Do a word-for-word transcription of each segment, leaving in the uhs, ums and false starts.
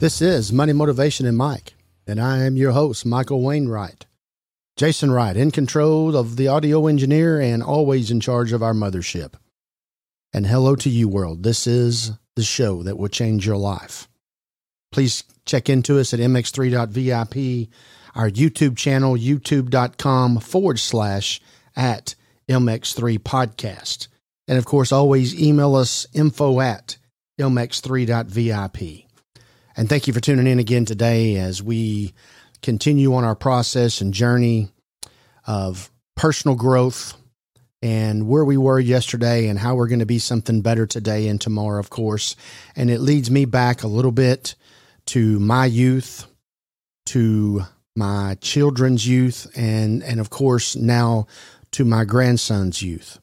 This is Money Motivation and Mike, and I am your host, Michael Wayne Wright. Jason Wright, in control of the audio engineer and always in charge of our mothership. And hello to you, world. This is the show that will change your life. Please check into us at m x three dot v i p, our YouTube channel, youtube.com forward slash at m x three podcast. And of course, always email us info at m x three dot v i p. And thank you for tuning in again today as we continue on our process and journey of personal growth and where we were yesterday and how we're going to be something better today and tomorrow, of course. And it leads me back a little bit to my youth, to my children's youth, and, and of course, now to my grandson's youth.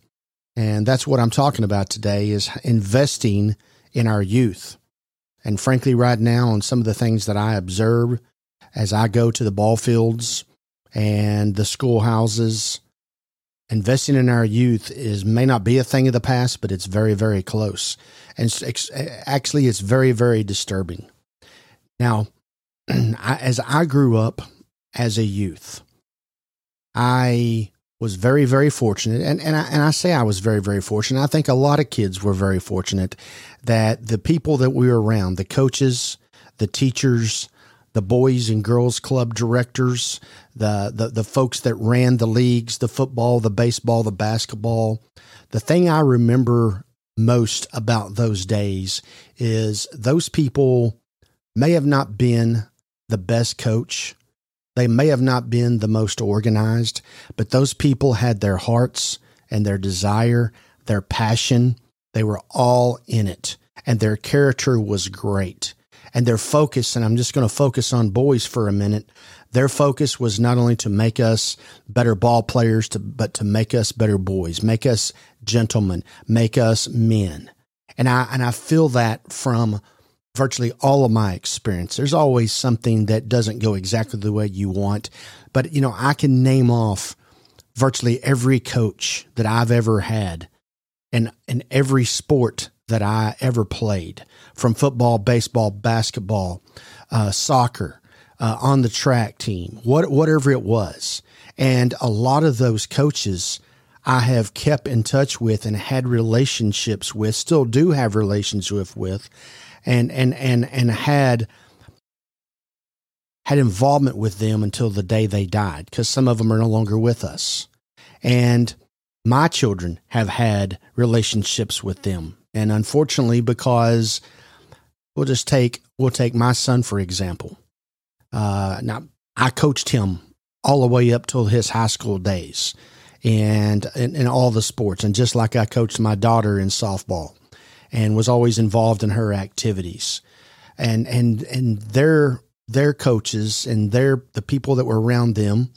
And that's what I'm talking about today is investing in our youth. And frankly, right now, on some of the things that I observe as I go to the ball fields and the schoolhouses, investing in our youth is may not be a thing of the past, but it's very, very close. And it's, actually, it's very, very disturbing. Now, as I grew up as a youth, I was very, very fortunate. And, and, I, and I say I was very, very fortunate. I think a lot of kids were very fortunate that the people that we were around, the coaches, the teachers, the boys and girls club directors, the, the, the folks that ran the leagues, the football, the baseball, the basketball. The thing I remember most about those days is those people may have not been the best coach. They may have not been the most organized, but those people had their hearts and their desire, their passion. They were all in it, and their character was great. And their focus, and I'm just going to focus on boys for a minute, their focus was not only to make us better ball players, to, but to make us better boys, make us gentlemen, make us men. And I and I feel that from virtually all of my experience. There's always something that doesn't go exactly the way you want. But, you know, I can name off virtually every coach that I've ever had and in every sport that I ever played, from football, baseball, basketball, uh, soccer, uh, on the track team, what, whatever it was. And a lot of those coaches I have kept in touch with and had relationships with, still do have relationships with, And and and and had had involvement with them until the day they died, because some of them are no longer with us. And my children have had relationships with them, and unfortunately, because we'll just take we'll take my son for example. Uh, now I coached him all the way up till his high school days, and in all the sports, and just like I coached my daughter in softball. And was always involved in her activities, and and and their their coaches and their the people that were around them,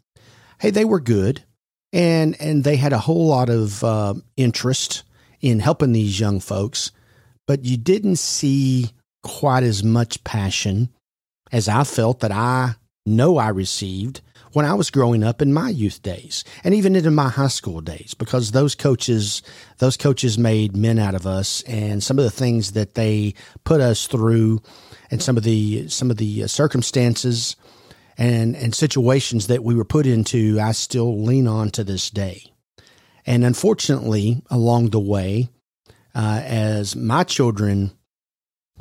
hey, they were good, and and they had a whole lot of uh, interest in helping these young folks, but you didn't see quite as much passion as I felt that I know I received when I was growing up in my youth days and even into my high school days, because those coaches, those coaches made men out of us, and some of the things that they put us through and some of the, some of the circumstances and, and situations that we were put into, I still lean on to this day. And unfortunately, along the way, uh, as my children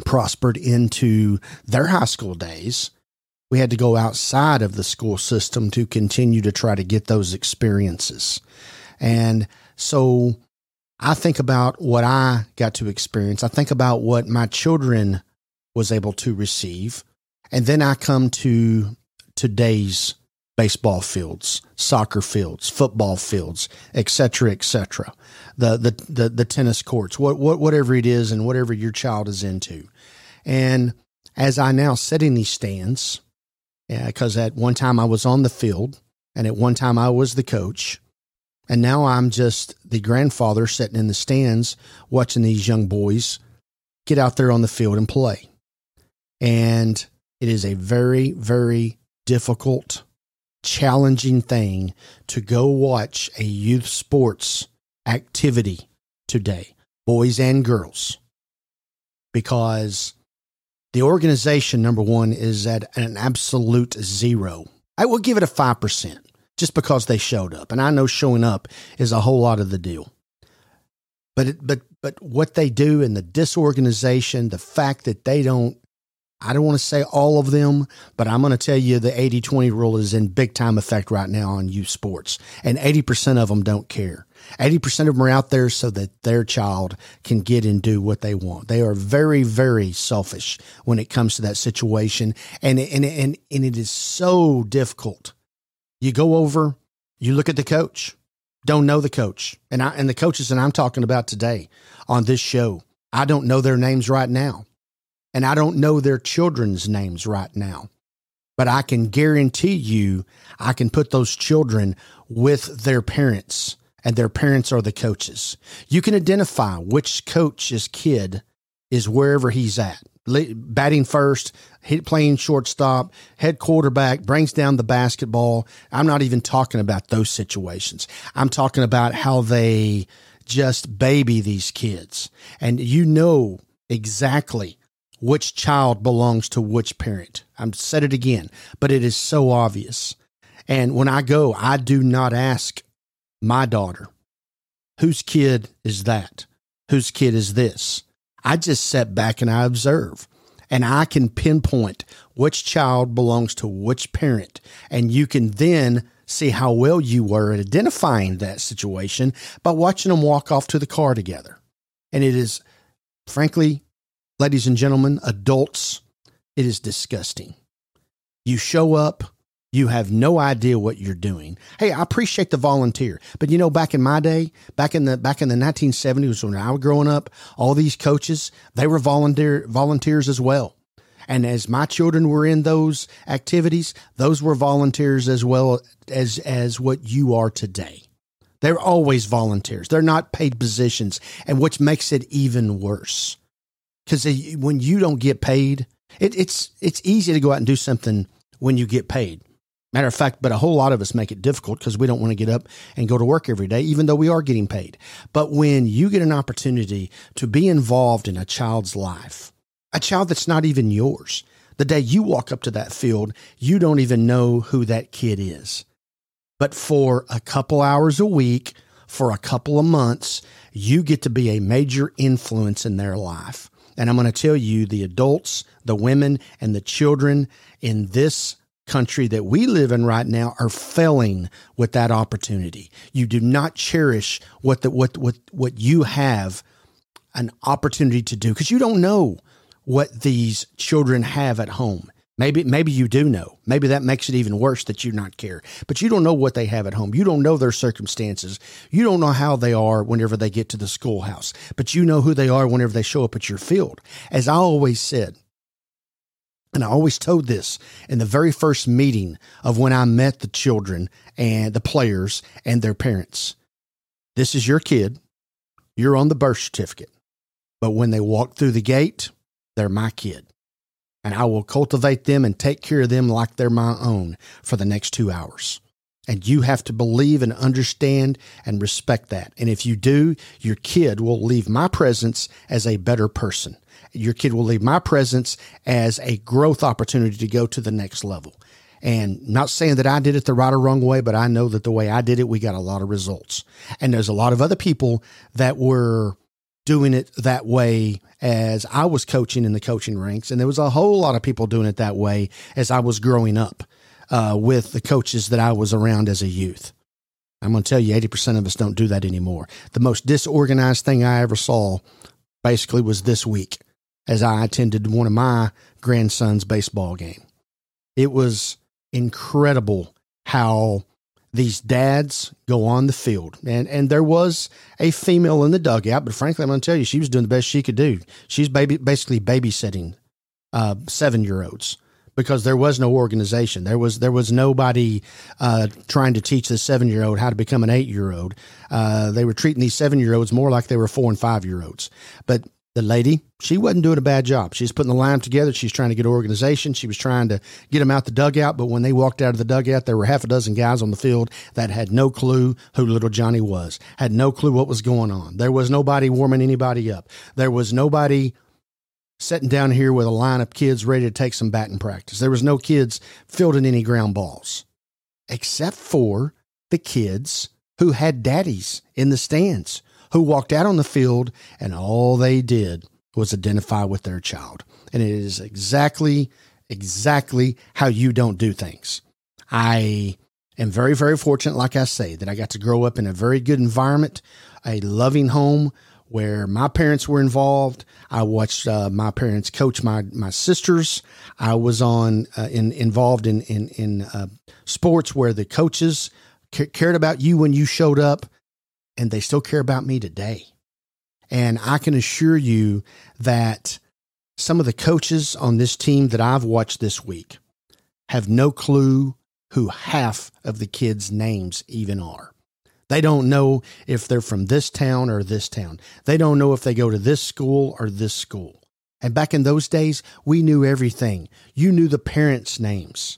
prospered into their high school days, we had to go outside of the school system to continue to try to get those experiences. And so I think about what I got to experience. I think about what my children was able to receive. And then I come to today's baseball fields, soccer fields, football fields, et cetera, et cetera. The, the, the, the tennis courts, what, what, whatever it is and whatever your child is into. And as I now sit in these stands, because yeah, at one time I was on the field, and at one time I was the coach, and now I'm just the grandfather sitting in the stands watching these young boys get out there on the field and play. And it is a very, very difficult, challenging thing to go watch a youth sports activity today, boys and girls, because The organization, number one, is at an absolute zero. I will give it a five percent just because they showed up. And I know showing up is a whole lot of the deal. But it, but but what they do and the disorganization, the fact that they don't, I don't want to say all of them, but I'm going to tell you the eighty twenty rule is in big time effect right now on youth sports. And eighty percent of them don't care. eighty percent of them are out there so that their child can get and do what they want. They are very, very selfish when it comes to that situation. And, and, and, and it is so difficult. You go over, you look at the coach, don't know the coach. And I, and the coaches that I'm talking about today on this show, I don't know their names right now. And I don't know their children's names right now. But I can guarantee you, I can put those children with their parents. And their parents are the coaches. You can identify which coach's kid is wherever he's at. Batting first, playing shortstop, head quarterback, brings down the basketball. I'm not even talking about those situations. I'm talking about how they just baby these kids. And you know exactly which child belongs to which parent. I've said it again, but it is so obvious. And when I go, I do not ask my daughter, whose kid is that? Whose kid is this? I just sit back and I observe, and I can pinpoint which child belongs to which parent. And you can then see how well you were at identifying that situation by watching them walk off to the car together. And it is, frankly, ladies and gentlemen, adults, it is disgusting. You show up. You have no idea what you're doing. Hey, I appreciate the volunteer. But you know, back in my day, back in the back in the nineteen seventies when I was growing up, all these coaches, they were volunteer volunteers as well. And as my children were in those activities, those were volunteers as well as as what you are today. They're always volunteers. They're not paid positions, and which makes it even worse. Because when you don't get paid, it, it's it's easy to go out and do something when you get paid. Matter of fact, but a whole lot of us make it difficult because we don't want to get up and go to work every day, even though we are getting paid. But when you get an opportunity to be involved in a child's life, a child that's not even yours, the day you walk up to that field, you don't even know who that kid is. But for a couple hours a week, for a couple of months, you get to be a major influence in their life. And I'm going to tell you, the adults, the women, and the children in this country that we live in right now are failing with that opportunity. You do not cherish what the, what what what you have an opportunity to do, because you don't know what these children have at home. Maybe maybe you do know. Maybe that makes it even worse that you not care. But you don't know what they have at home. You don't know their circumstances. You don't know how they are whenever they get to the schoolhouse. But you know who they are whenever they show up at your field. As I always said, and I always told this in the very first meeting of when I met the children and the players and their parents. This is your kid. You're on the birth certificate. But when they walk through the gate, they're my kid. And I will cultivate them and take care of them like they're my own for the next two hours. And you have to believe and understand and respect that. And if you do, your kid will leave my presence as a better person. Your kid will leave my presence as a growth opportunity to go to the next level. And not saying that I did it the right or wrong way, but I know that the way I did it, we got a lot of results. And there's a lot of other people that were doing it that way as I was coaching in the coaching ranks. And there was a whole lot of people doing it that way as I was growing up uh, with the coaches that I was around as a youth. I'm going to tell you, eighty percent of us don't do that anymore. The most disorganized thing I ever saw basically was this week, as I attended one of my grandson's baseball game. It was incredible how these dads go on the field. And and there was a female in the dugout, but frankly, I'm going to tell you, she was doing the best she could do. She's baby, basically babysitting uh, seven-year-olds because there was no organization. There was there was nobody uh, trying to teach the seven-year-old how to become an eight-year-old. Uh, they were treating these seven-year-olds more like they were four- and five-year-olds. But the lady, she wasn't doing a bad job. She's putting the line together. She's trying to get organization. She was trying to get them out the dugout. But when they walked out of the dugout, there were half a dozen guys on the field that had no clue who little Johnny was, had no clue what was going on. There was nobody warming anybody up. There was nobody sitting down here with a line of kids ready to take some batting practice. There was no kids fielding any ground balls, except for the kids who had daddies in the stands, who walked out on the field and all they did was identify with their child. And it is exactly, exactly how you don't do things. I am very, very fortunate, like I say, that I got to grow up in a very good environment, a loving home where my parents were involved. I watched uh, my parents coach my, my sisters. I was on uh, in involved in, in, in uh, sports where the coaches ca- cared about you when you showed up, and they still care about me today. And I can assure you that some of the coaches on this team that I've watched this week have no clue who half of the kids' names even are. They don't know if they're from this town or this town. They don't know if they go to this school or this school. And back in those days, we knew everything. You knew the parents' names.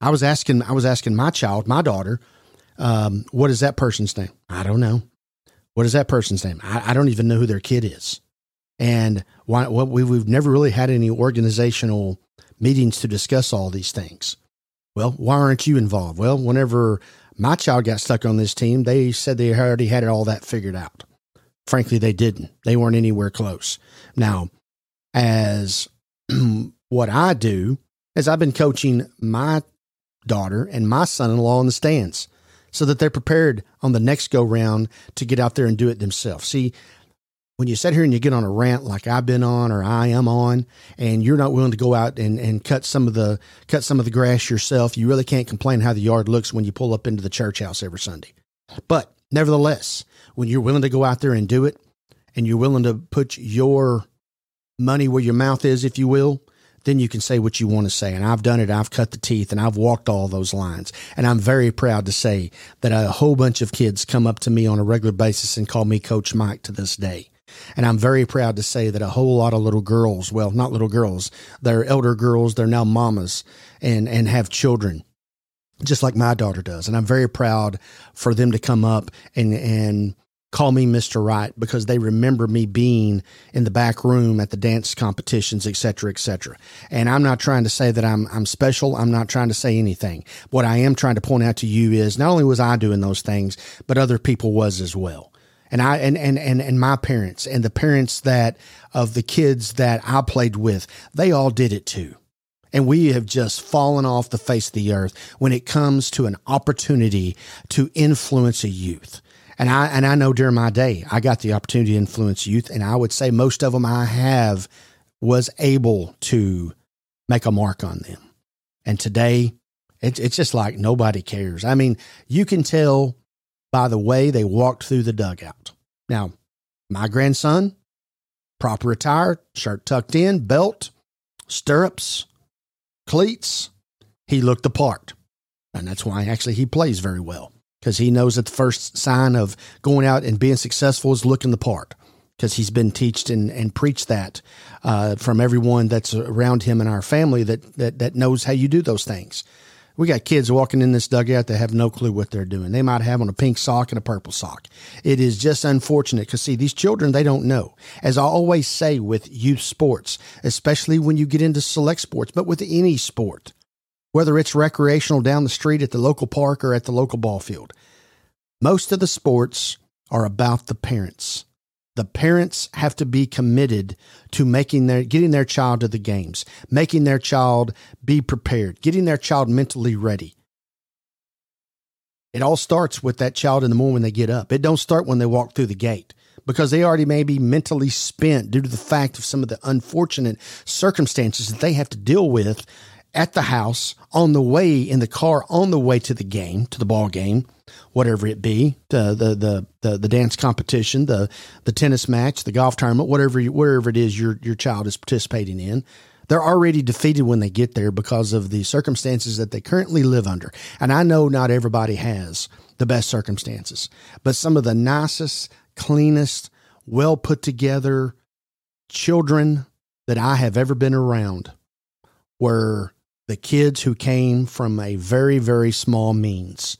I was asking, I was asking my child, my daughter, um, what is that person's name? I don't know. What is that person's name? I, I don't even know who their kid is. And why, what we, we've never really had any organizational meetings to discuss all these things. Well, why aren't you involved? Well, whenever my child got stuck on this team, they said they already had it all that figured out. Frankly, they didn't. They weren't anywhere close. Now, as what I do is I've been coaching my daughter and my son-in-law in the stands so that they're prepared on the next go-round to get out there and do it themselves. See, when you sit here and you get on a rant like I've been on or I am on, and you're not willing to go out and, and cut some of the cut some of the grass yourself, you really can't complain how the yard looks when you pull up into the church house every Sunday. But nevertheless, when you're willing to go out there and do it, and you're willing to put your money where your mouth is, if you will, then you can say what you want to say. And I've done it. I've cut the teeth and I've walked all those lines. And I'm very proud to say that a whole bunch of kids come up to me on a regular basis and call me Coach Mike to this day. And I'm very proud to say that a whole lot of little girls, well, not little girls, they're elder girls, they're now mamas and, and have children, just like my daughter does. And I'm very proud for them to come up and, and call me Mister Wright because they remember me being in the back room at the dance competitions, et cetera, et cetera. And I'm not trying to say that I'm I'm special. I'm not trying to say anything. What I am trying to point out to you is not only was I doing those things, but other people was as well. And I and, and, and, and my parents and the parents that of the kids that I played with, they all did it too. And we have just fallen off the face of the earth when it comes to an opportunity to influence a youth. And I and I know during my day, I got the opportunity to influence youth. And I would say most of them I have was able to make a mark on them. And today, it, it's just like nobody cares. I mean, you can tell by the way they walked through the dugout. Now, my grandson, proper attire, shirt tucked in, belt, stirrups, cleats. He looked the part. And that's why actually he plays very well, because he knows that the first sign of going out and being successful is looking the part, because he's been taught and, and preached that uh, from everyone that's around him in our family that, that, that knows how you do those things. We got kids walking in this dugout that have no clue what they're doing. They might have on a pink sock and a purple sock. It is just unfortunate because, see, these children, they don't know. As I always say with youth sports, especially when you get into select sports, but with any sport, whether it's recreational down the street at the local park or at the local ball field, most of the sports are about the parents. The parents have to be committed to making their, getting their child to the games, making their child be prepared, getting their child mentally ready. It all starts with that child in the morning when they get up. It don't start when they walk through the gate, because they already may be mentally spent due to the fact of some of the unfortunate circumstances that they have to deal with at the house, on the way in the car, on the way to the game, to the ball game, whatever it be, the the the the, the dance competition, the the tennis match, the golf tournament, whatever wherever it is your your child is participating in. They're already defeated when they get there because of the circumstances that they currently live under. And I know not everybody has the best circumstances, but some of the nicest, cleanest, well put together children that I have ever been around were the kids who came from a very, very small means.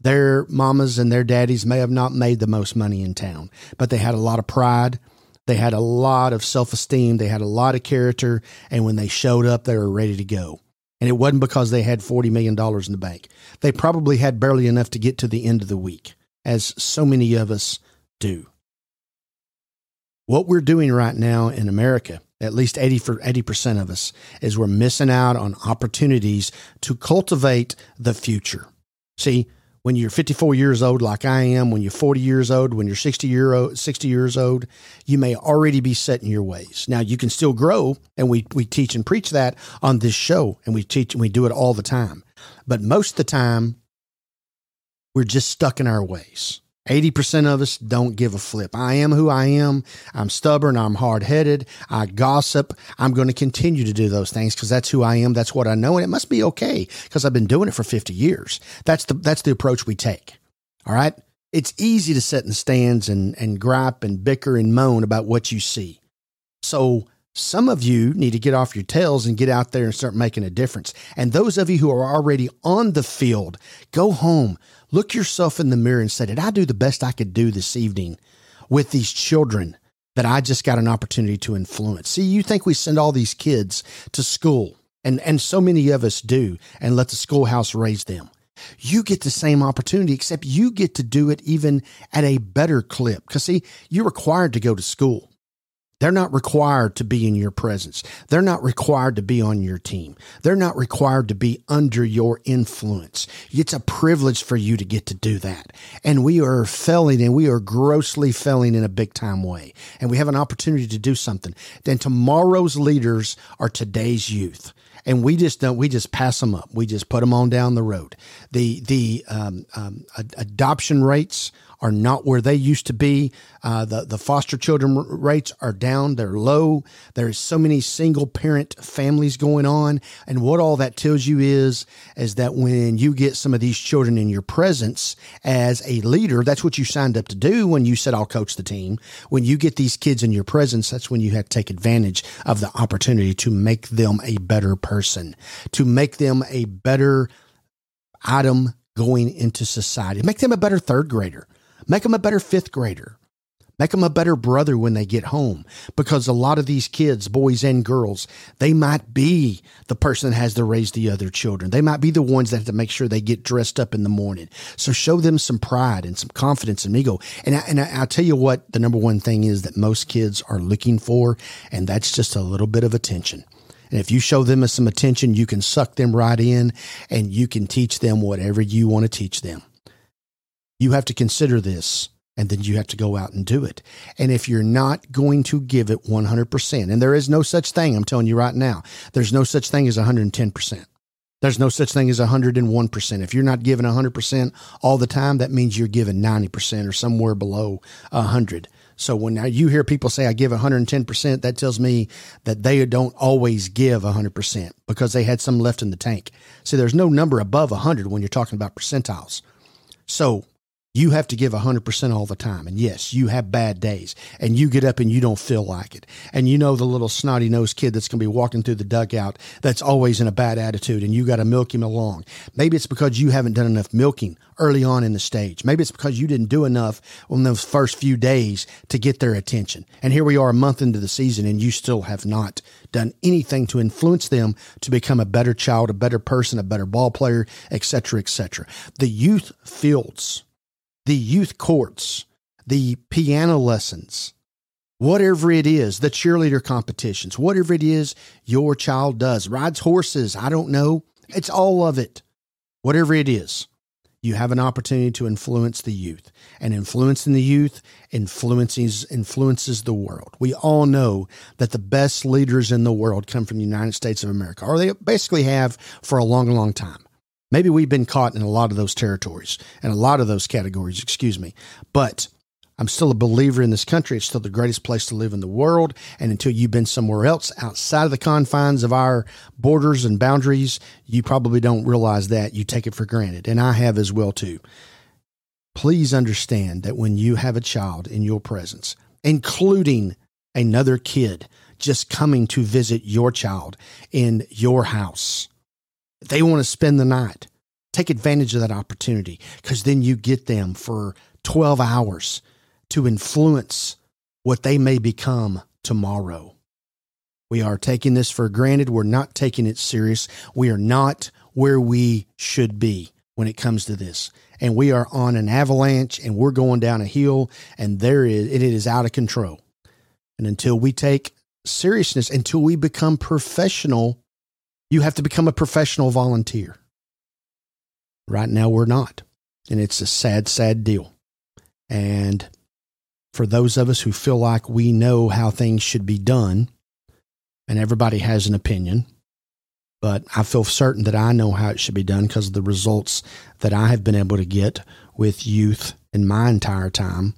Their mamas and their daddies may have not made the most money in town, but they had a lot of pride. They had a lot of self-esteem. They had a lot of character. And when they showed up, they were ready to go. And it wasn't because they had forty million dollars in the bank. They probably had barely enough to get to the end of the week, as so many of us do. What we're doing right now in America, at least eighty for eighty percent of us, is we're missing out on opportunities to cultivate the future. See, when you're fifty-four years old like I am, when you're forty years old, when you're sixty, year old, sixty years old, you may already be set in your ways. Now, you can still grow, and we, we teach and preach that on this show, and we teach and we do it all the time. But most of the time, we're just stuck in our ways. eighty percent of us don't give a flip. I am who I am. I'm stubborn. I'm hard-headed. I gossip. I'm going to continue to do those things because that's who I am. That's what I know. And it must be okay because I've been doing it for fifty years. That's the, that's the approach we take. All right. It's easy to sit in the stands and, and gripe and bicker and moan about what you see. So some of you need to get off your tails and get out there and start making a difference. And those of you who are already on the field, go home. Look yourself in the mirror and say, did I do the best I could do this evening with these children that I just got an opportunity to influence? See, you think we send all these kids to school, and, and so many of us do, and let the schoolhouse raise them. You get the same opportunity, except you get to do it even at a better clip. Because, see, you're required to go to school. They're not required to be in your presence. They're not required to be on your team. They're not required to be under your influence. It's a privilege for you to get to do that. And we are failing, and we are grossly failing in a big time way. And we have an opportunity to do something. Then tomorrow's leaders are today's youth. And we just don't, we just pass them up. We just put them on down the road. The, the, um, um, ad- adoption rates are not where they used to be. Uh, the, the foster children rates are down. They're low. There's so many single parent families going on. And what all that tells you is, is that when you get some of these children in your presence as a leader, that's what you signed up to do when you said, I'll coach the team. When you get these kids in your presence, that's when you have to take advantage of the opportunity to make them a better person, to make them a better item going into society, make them a better third grader. Make them a better fifth grader. Make them a better brother when they get home. Because a lot of these kids, boys and girls, they might be the person that has to raise the other children. They might be the ones that have to make sure they get dressed up in the morning. So show them some pride and some confidence and ego. And, I, and I, I'll tell you what the number one thing is that most kids are looking for, and that's just a little bit of attention. And if you show them some attention, you can suck them right in, and you can teach them whatever you want to teach them. You have to consider this, and then you have to go out and do it. And if you're not going to give it one hundred percent, and there is no such thing, I'm telling you right now, there's no such thing as one hundred ten percent. There's no such thing as one hundred one percent. If you're not giving one hundred percent all the time, that means you're giving ninety percent or somewhere below one hundred. So when you hear people say, I give one hundred ten percent, that tells me that they don't always give one hundred percent because they had some left in the tank. See, there's no number above one hundred when you're talking about percentiles. So you have to give one hundred percent all the time. And yes, you have bad days, and you get up and you don't feel like it. And you know the little snotty-nosed kid that's going to be walking through the dugout that's always in a bad attitude, and you got to milk him along. Maybe it's because you haven't done enough milking early on in the stage. Maybe it's because you didn't do enough on those first few days to get their attention. And here we are a month into the season, and you still have not done anything to influence them to become a better child, a better person, a better ball player, et cetera, et cetera. The youth fields, the youth courts, the piano lessons, whatever it is, the cheerleader competitions, whatever it is your child does, rides horses, I don't know. It's all of it. Whatever it is, you have an opportunity to influence the youth. And influencing the youth influences, influences the world. We all know that the best leaders in the world come from the United States of America, or they basically have for a long, long time. Maybe we've been caught in a lot of those territories and a lot of those categories, excuse me. But I'm still a believer in this country. It's still the greatest place to live in the world. And until you've been somewhere else outside of the confines of our borders and boundaries, you probably don't realize that. You take it for granted. And I have as well, too. Please understand that when you have a child in your presence, including another kid just coming to visit your child in your house, they want to spend the night. Take advantage of that opportunity, because then you get them for twelve hours to influence what they may become tomorrow. We are taking this for granted. We're not taking it serious. We are not where we should be when it comes to this. And we are on an avalanche, and we're going down a hill, and there is, it is out of control. And until we take seriousness, until we become professional, you have to become a professional volunteer. Right now, we're not. And it's a sad, sad deal. And for those of us who feel like we know how things should be done, and everybody has an opinion, but I feel certain that I know how it should be done because of the results that I have been able to get with youth in my entire time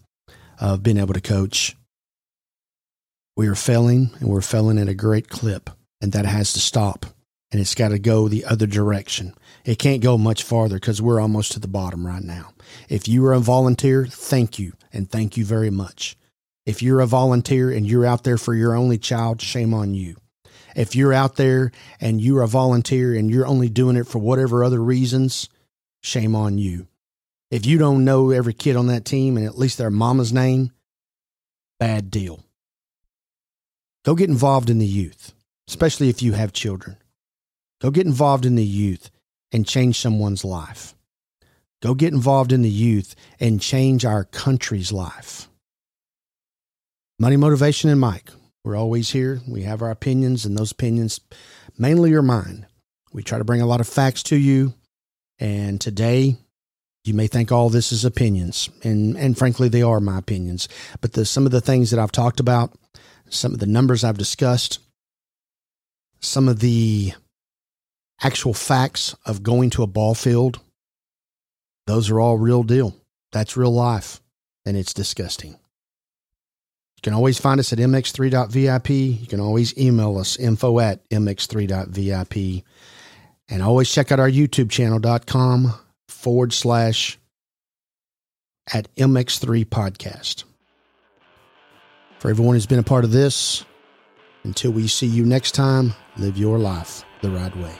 of being able to coach. We are failing, and we're failing at a great clip, and that has to stop. And it's got to go the other direction. It can't go much farther because we're almost to the bottom right now. If you are a volunteer, thank you, and thank you very much. If you're a volunteer and you're out there for your only child, shame on you. If you're out there and you're a volunteer and you're only doing it for whatever other reasons, shame on you. If you don't know every kid on that team and at least their mama's name, bad deal. Go get involved in the youth, especially if you have children. Go get involved in the youth and change someone's life. Go get involved in the youth and change our country's life. Money, Motivation, and Mike. We're always here. We have our opinions, and those opinions mainly are mine. We try to bring a lot of facts to you, and today you may think all this is opinions, and, and frankly, they are my opinions. But the, some of the things that I've talked about, some of the numbers I've discussed, some of the actual facts of going to a ball field, those are all real deal. That's real life, and it's disgusting. You can always find us at m x three dot v i p. You can always email us, info at m x three dot v i p. And always check out our YouTube channel.com forward slash at m x three podcast. For everyone who's been a part of this, until we see you next time, live your life the right way.